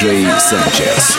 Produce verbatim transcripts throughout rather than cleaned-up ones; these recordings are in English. диджей Санчес.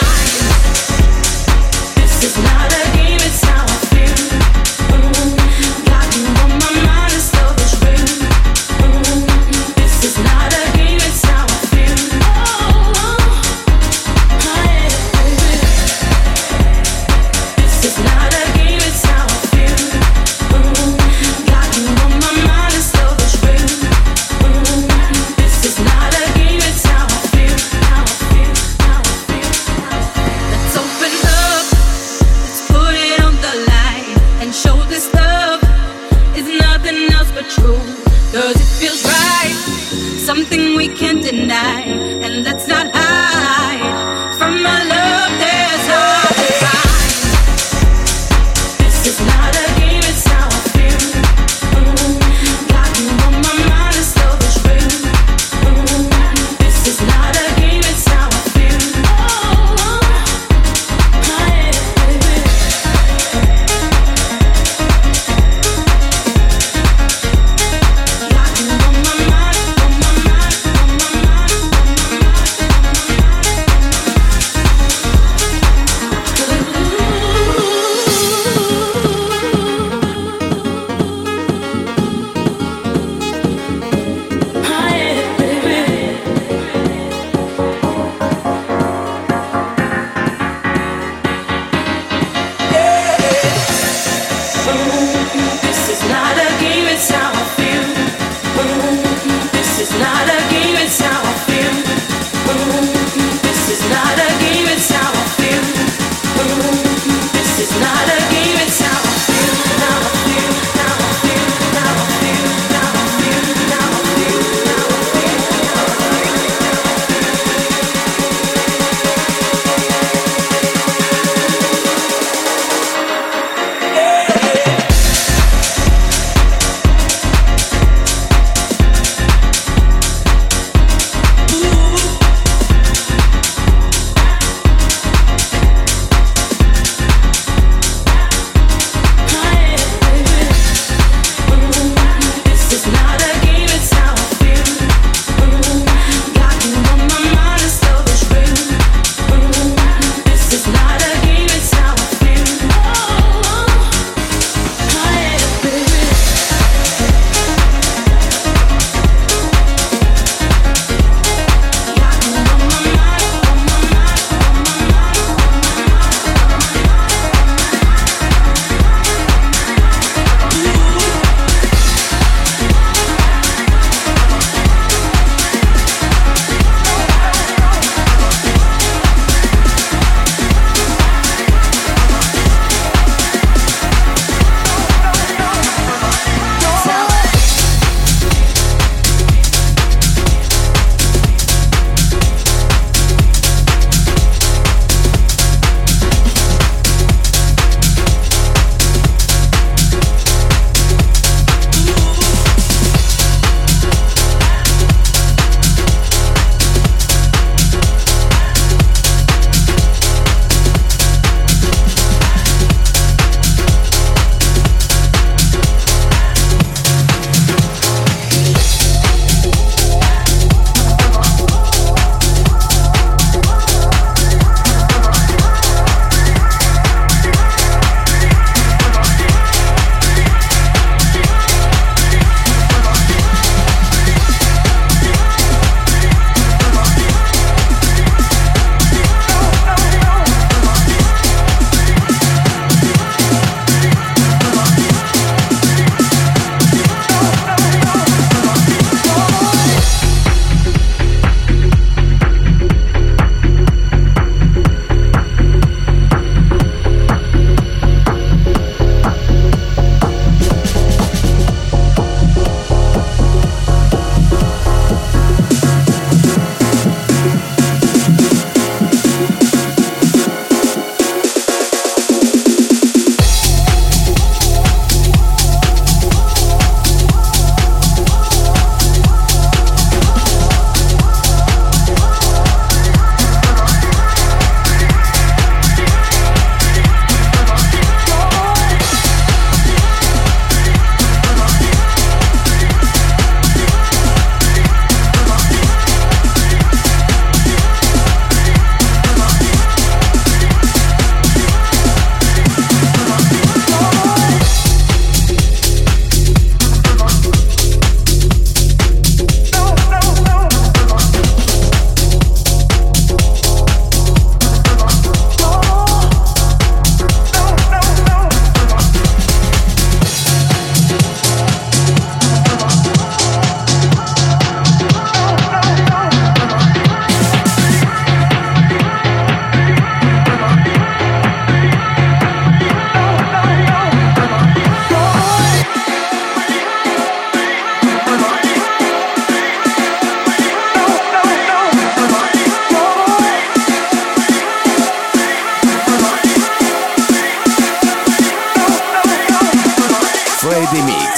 the mix.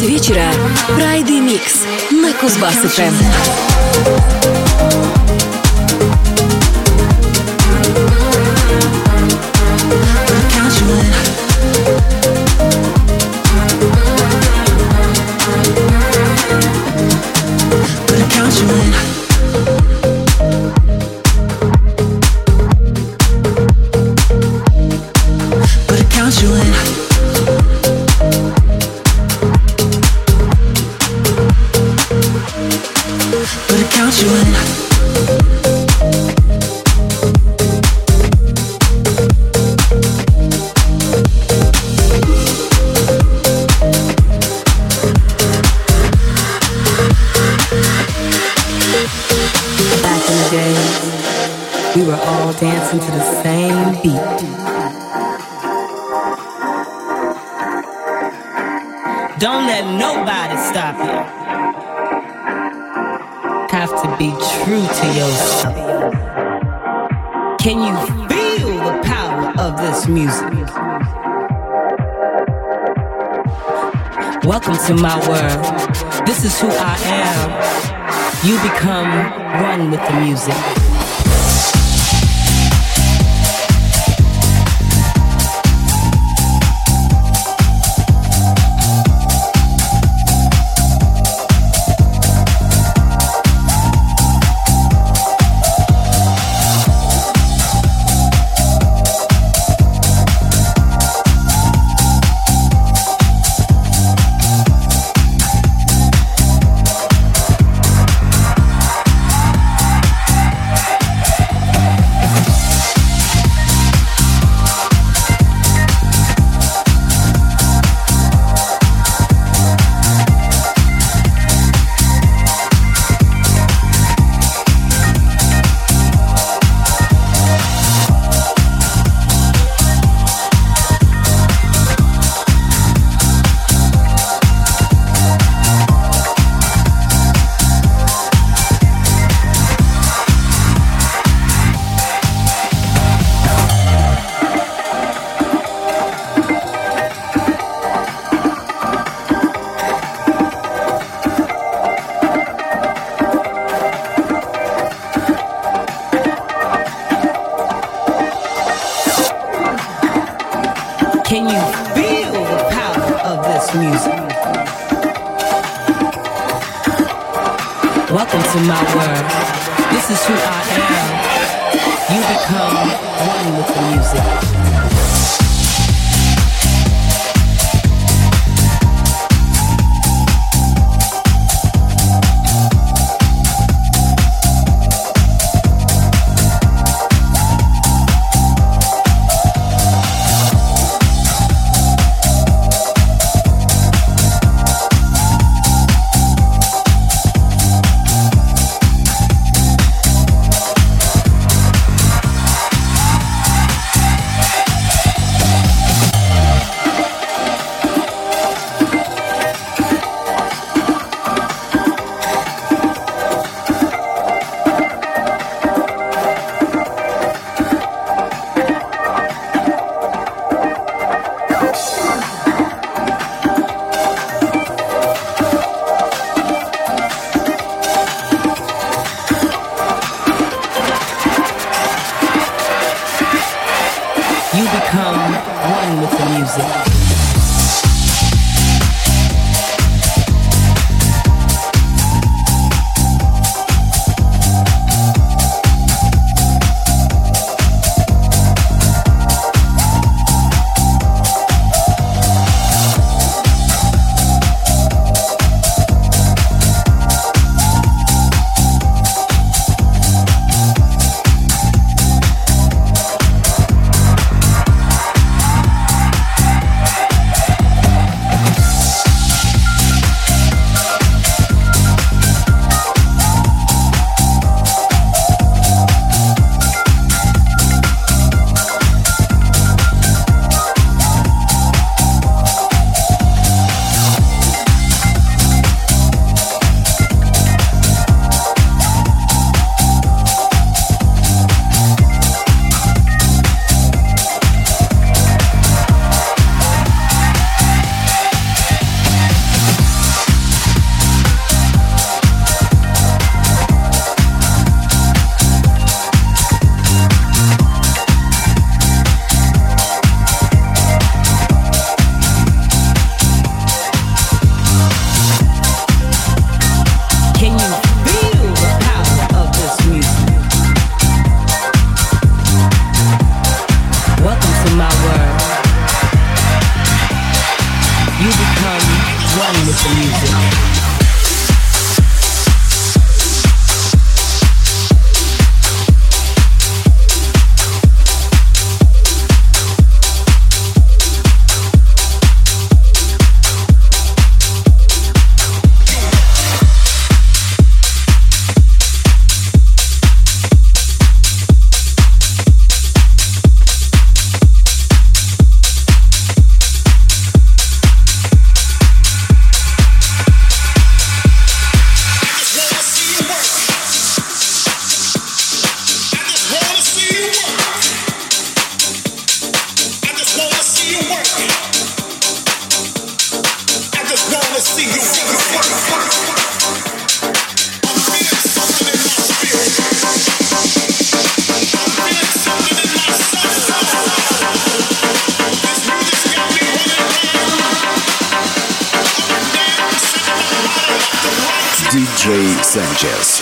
Вечера Friday Mix на Кузбасс эф эм. Dancing to the same beat. Don't let nobody stop you. Have to be true to yourself. Can you feel the power of this music? Welcome to my world. This is who I am. You become one with the music. диджей Санчес.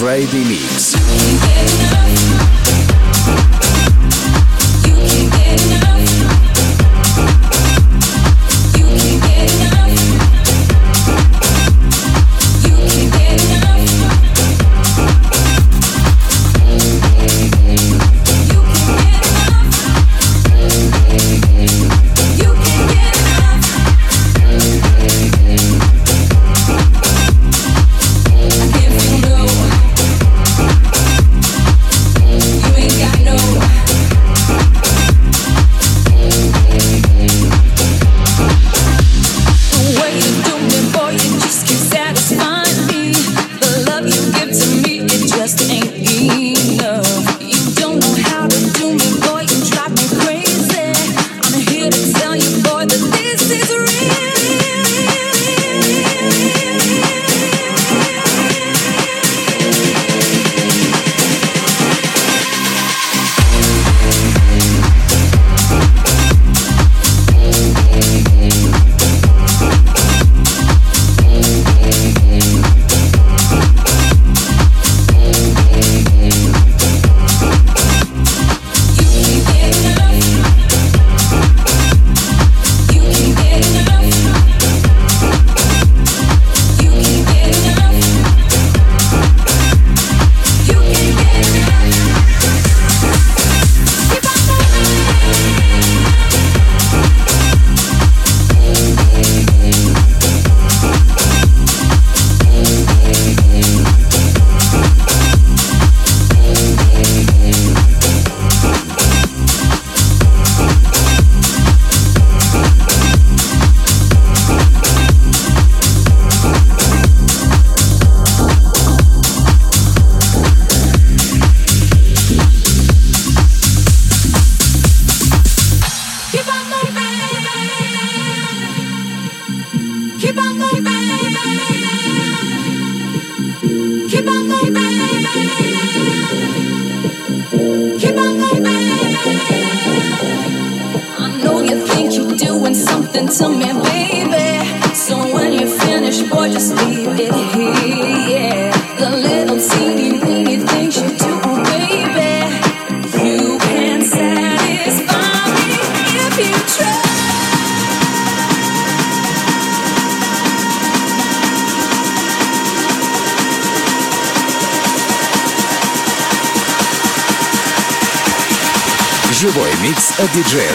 Friday Mix. to me, baby. So when you finish, boy, just leave it here, yeah. The little teeny weeny things you do, baby, you can satisfy me if you try. Живой микс от диджея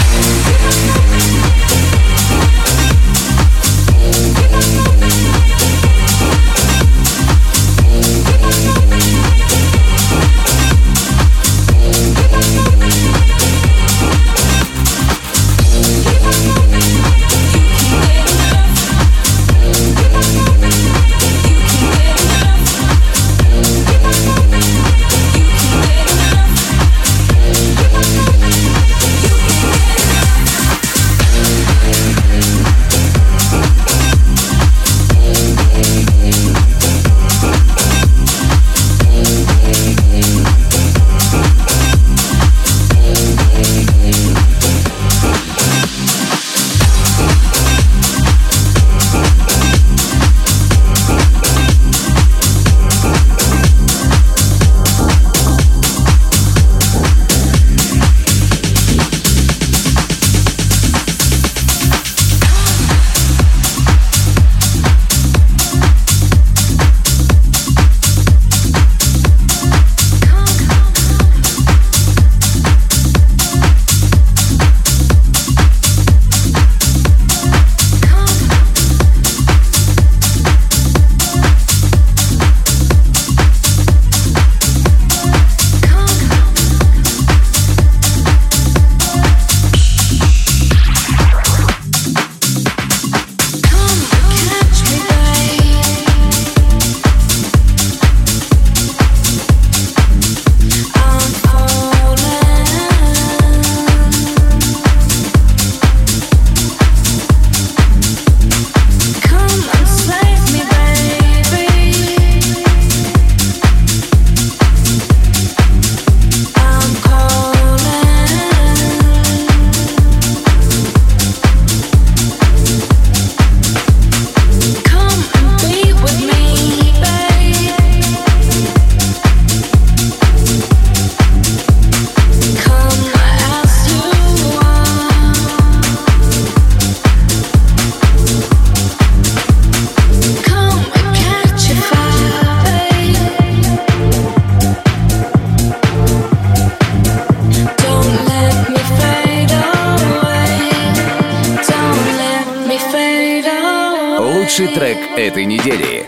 Трек этой недели.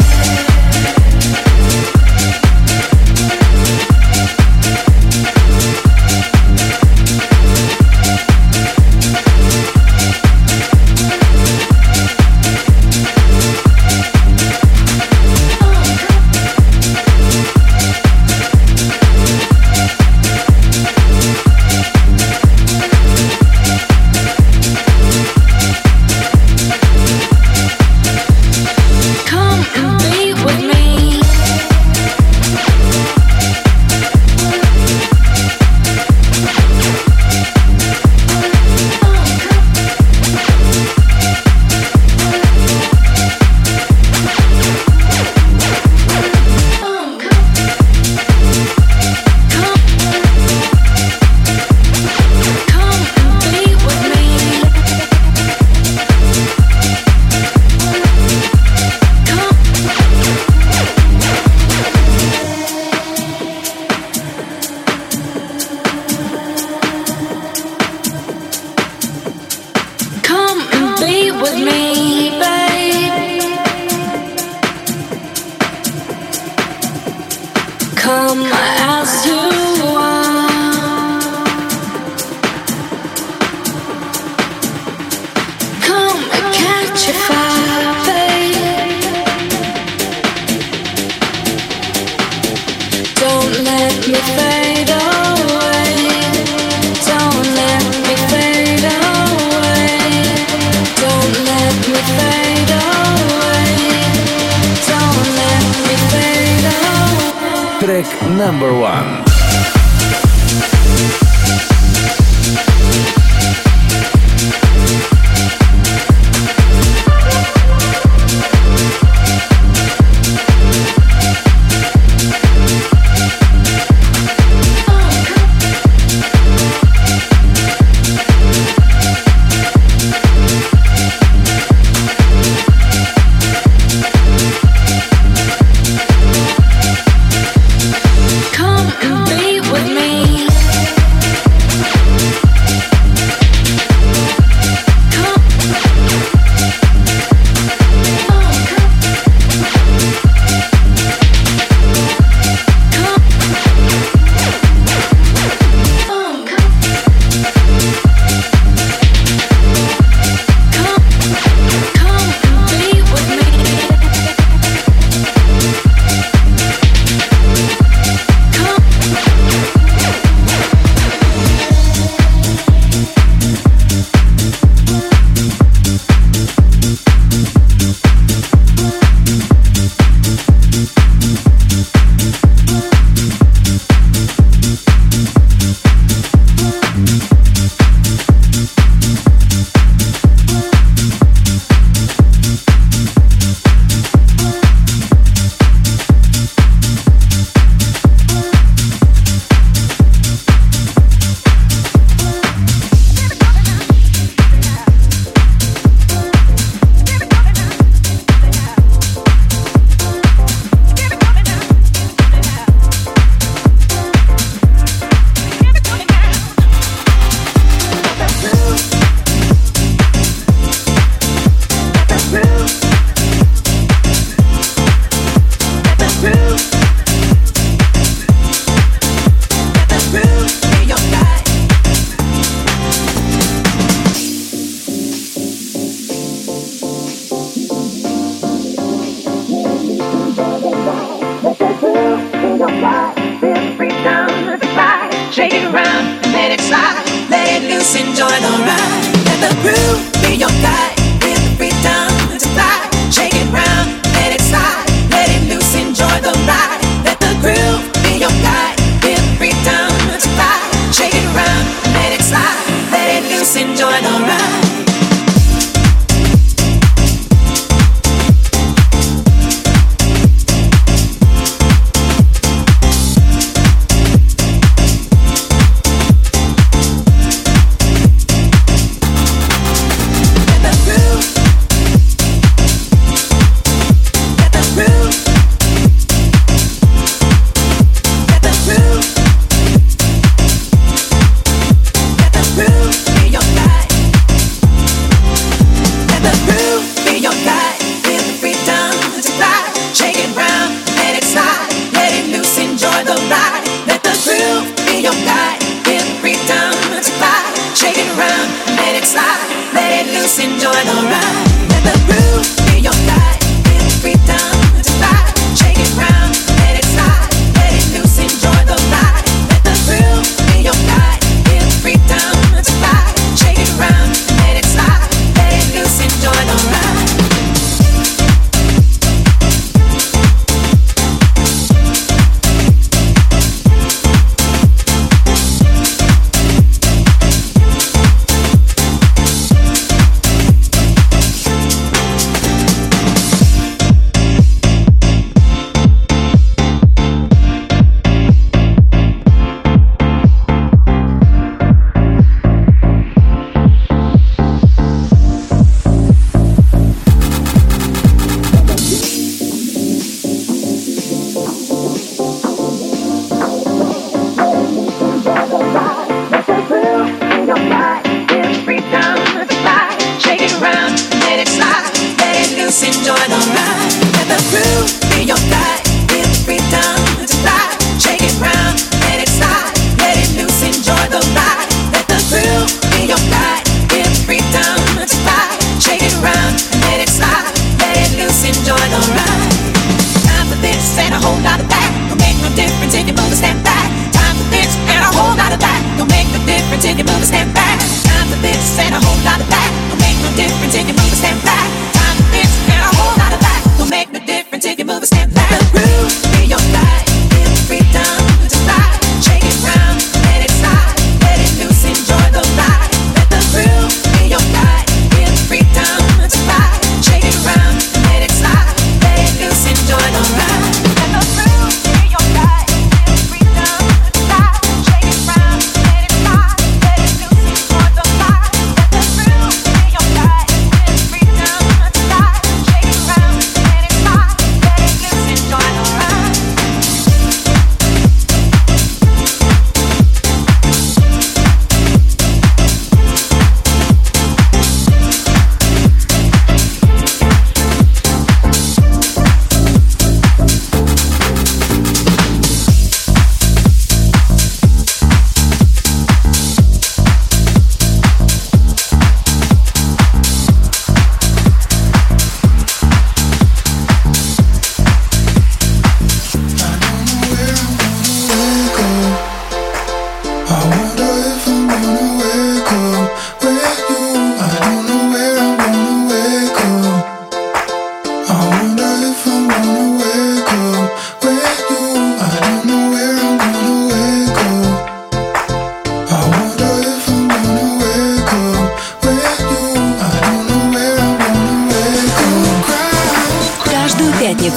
Трек номер один.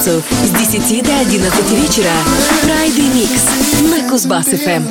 пятницу с десяти до одиннадцати вечера Friday Mix на Кузбасс эф эм.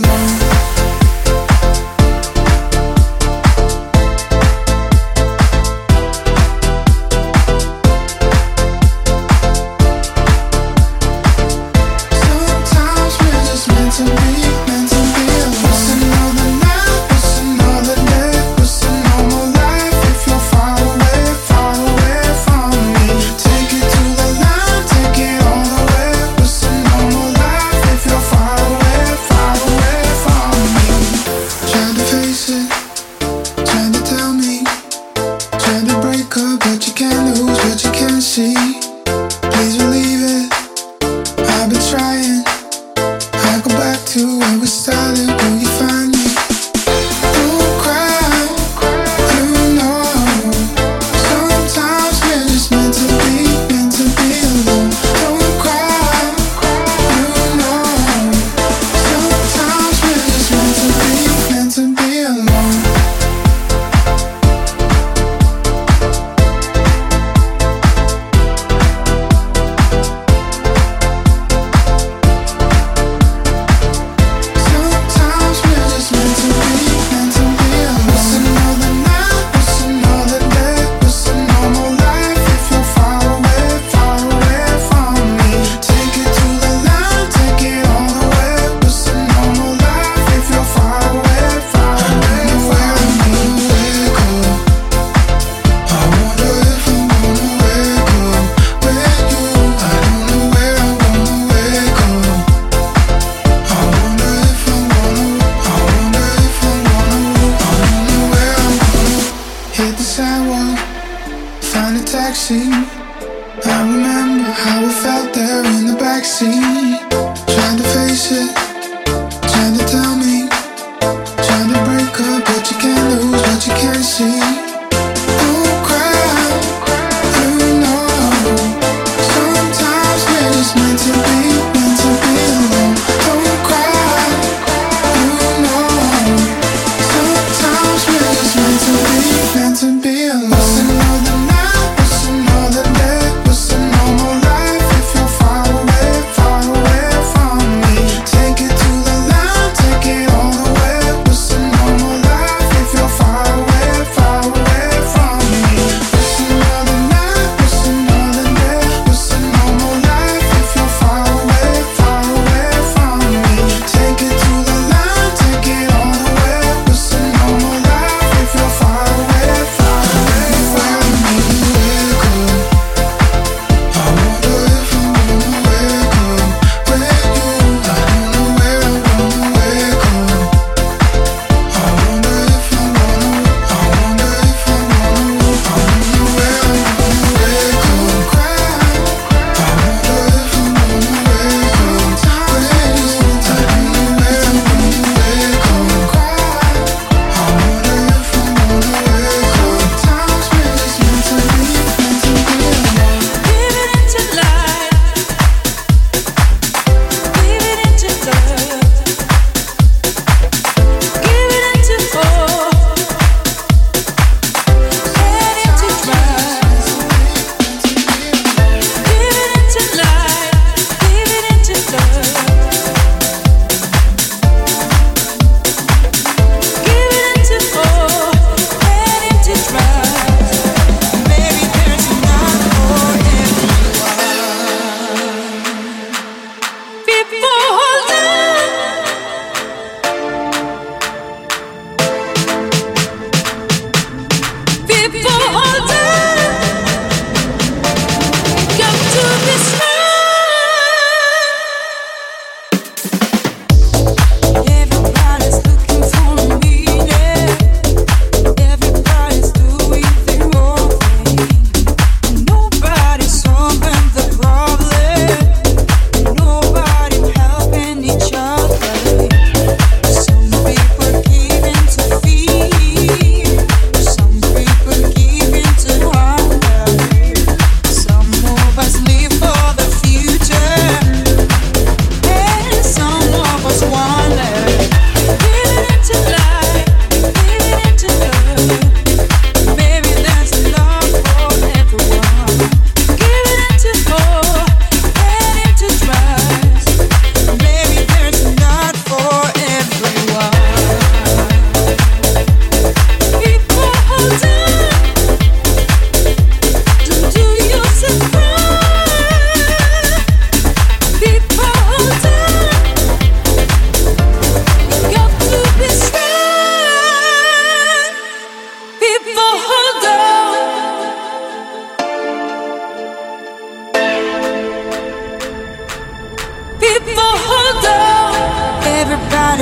Far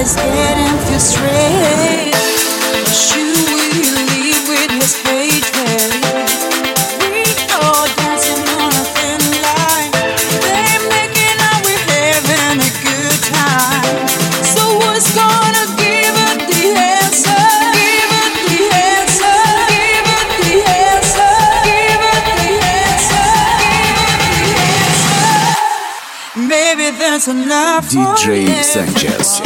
is getting frustrated. Should we leave with his rage? We all dancing on a thin line. They're making out we're having a good time. So who's gonna give it the answer? Give it the answer. Give it the answer. Give it the answer. Give it the answer. Maybe that's enough for D J Sanchez.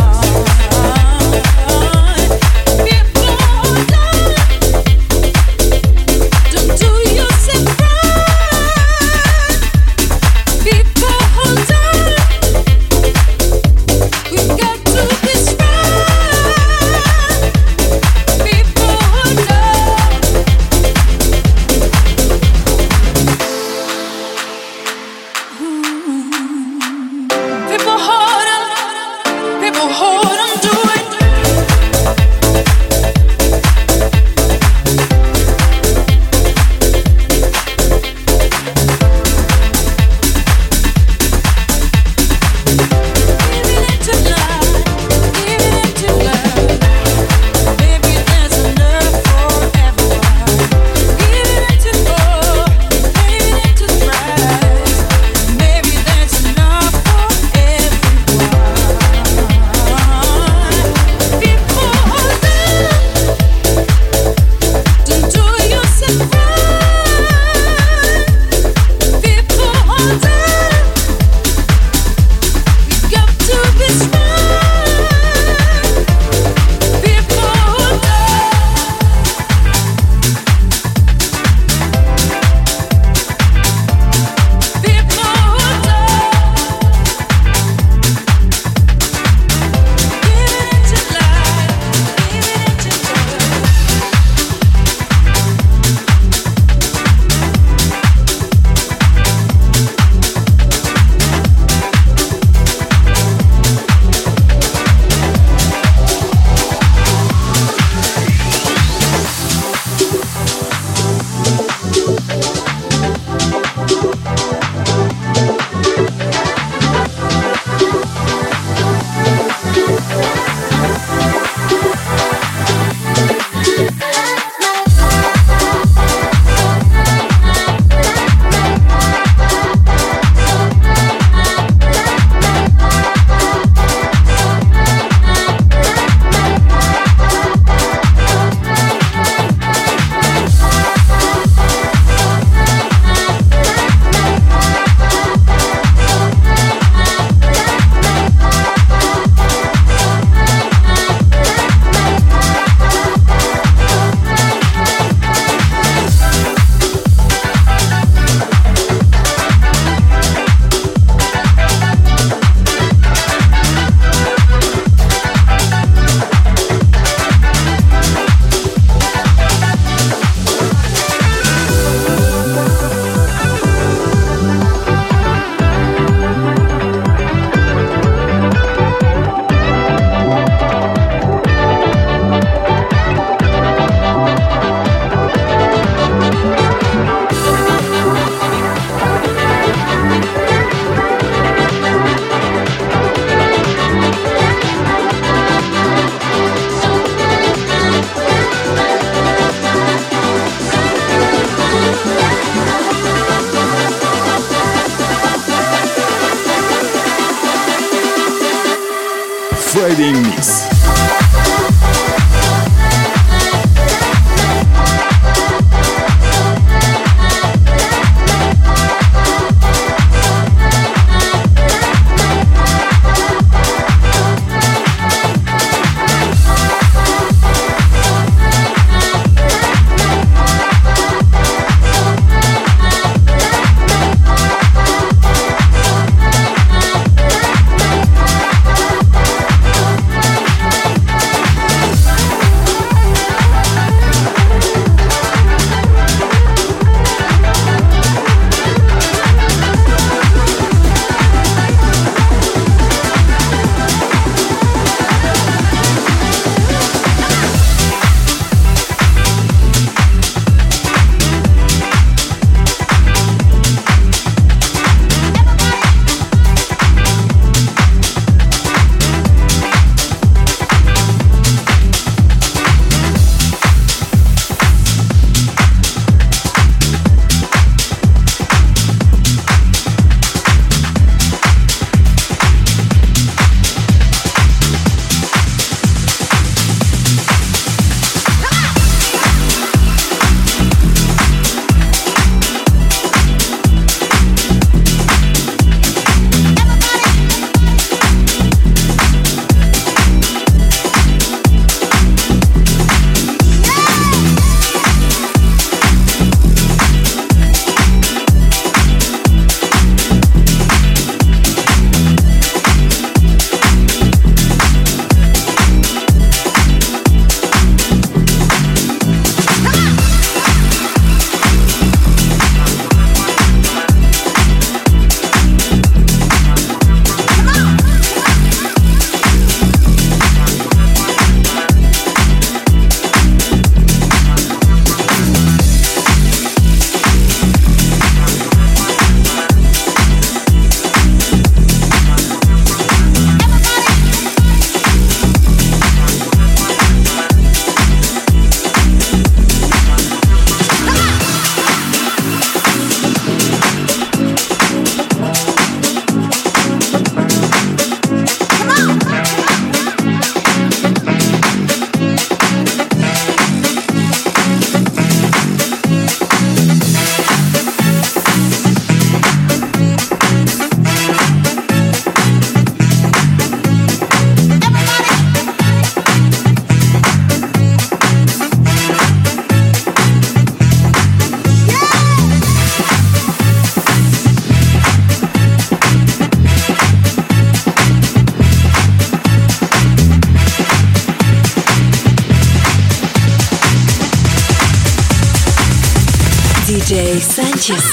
диджей Санчес.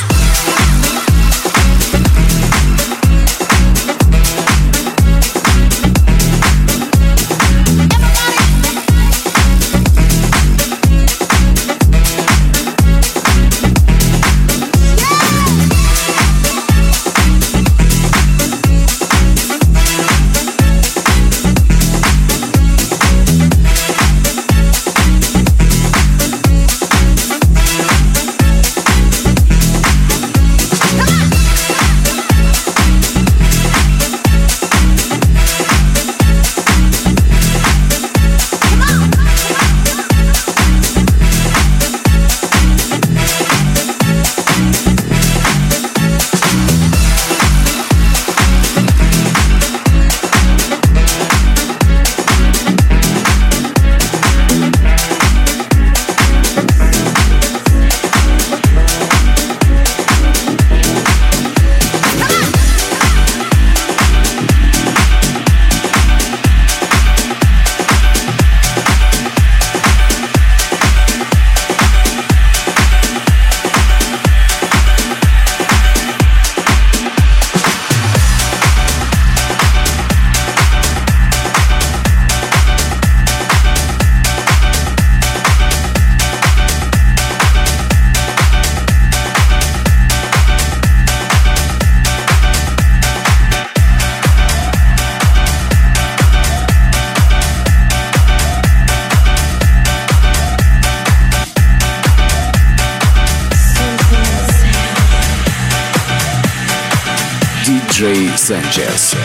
Диджей Санчес.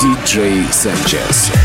Диджей Санчес.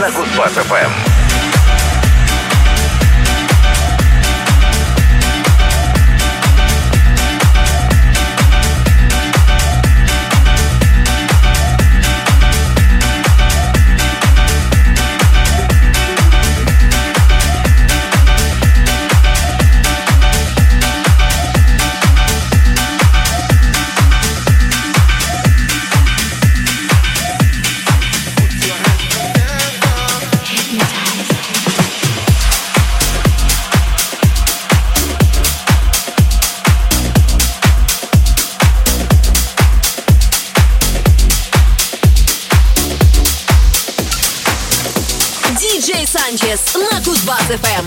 На Кузбасс эф эм. Thank you. диджей Sanchez на Кузбасс эф эм.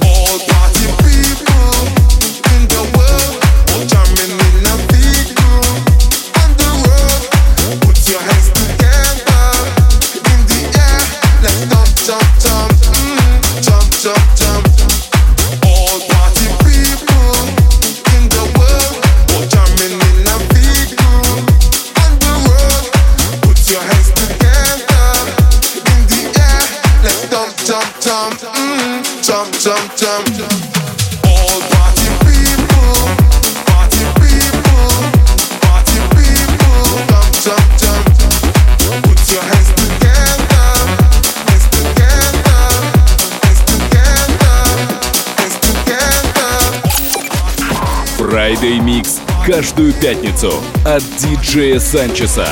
Friday Mix каждую пятницу от диджея Санчеса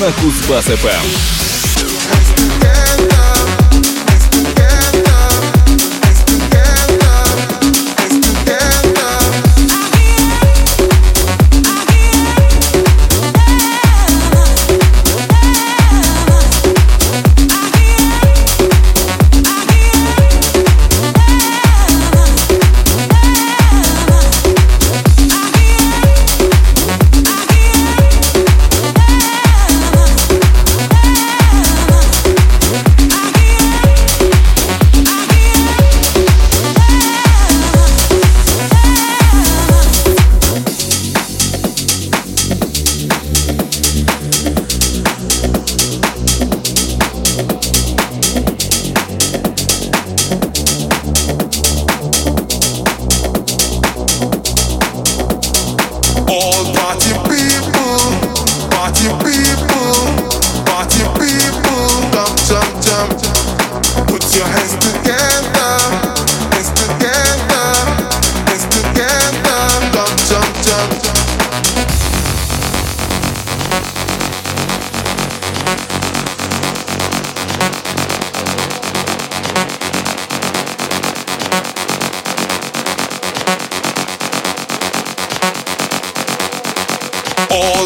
на Кузбасс эф эм.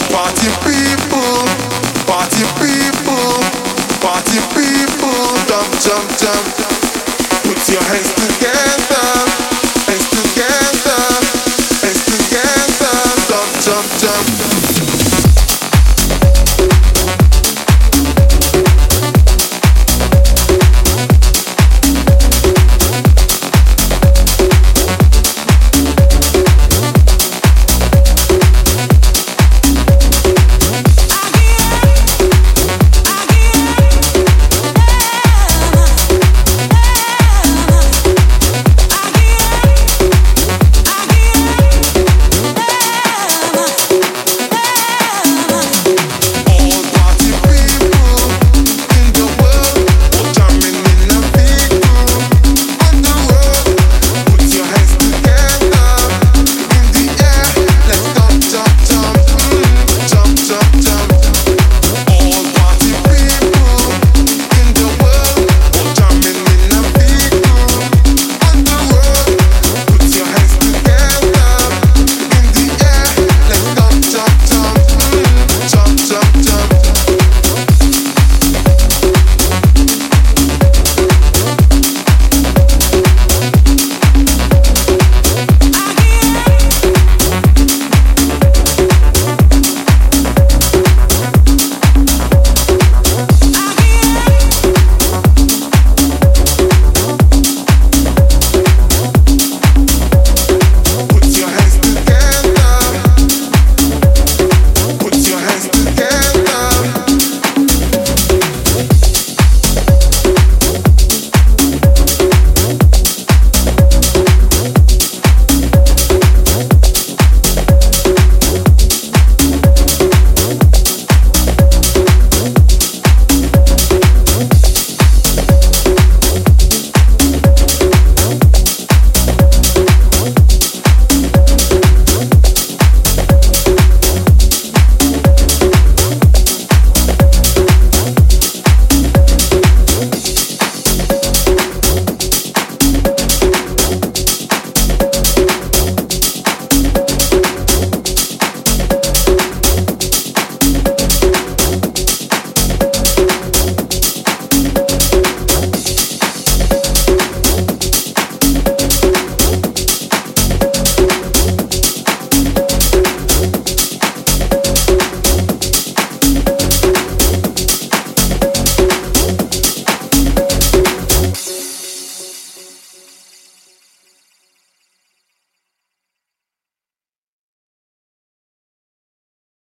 Party people, party people, jump, jump, jump.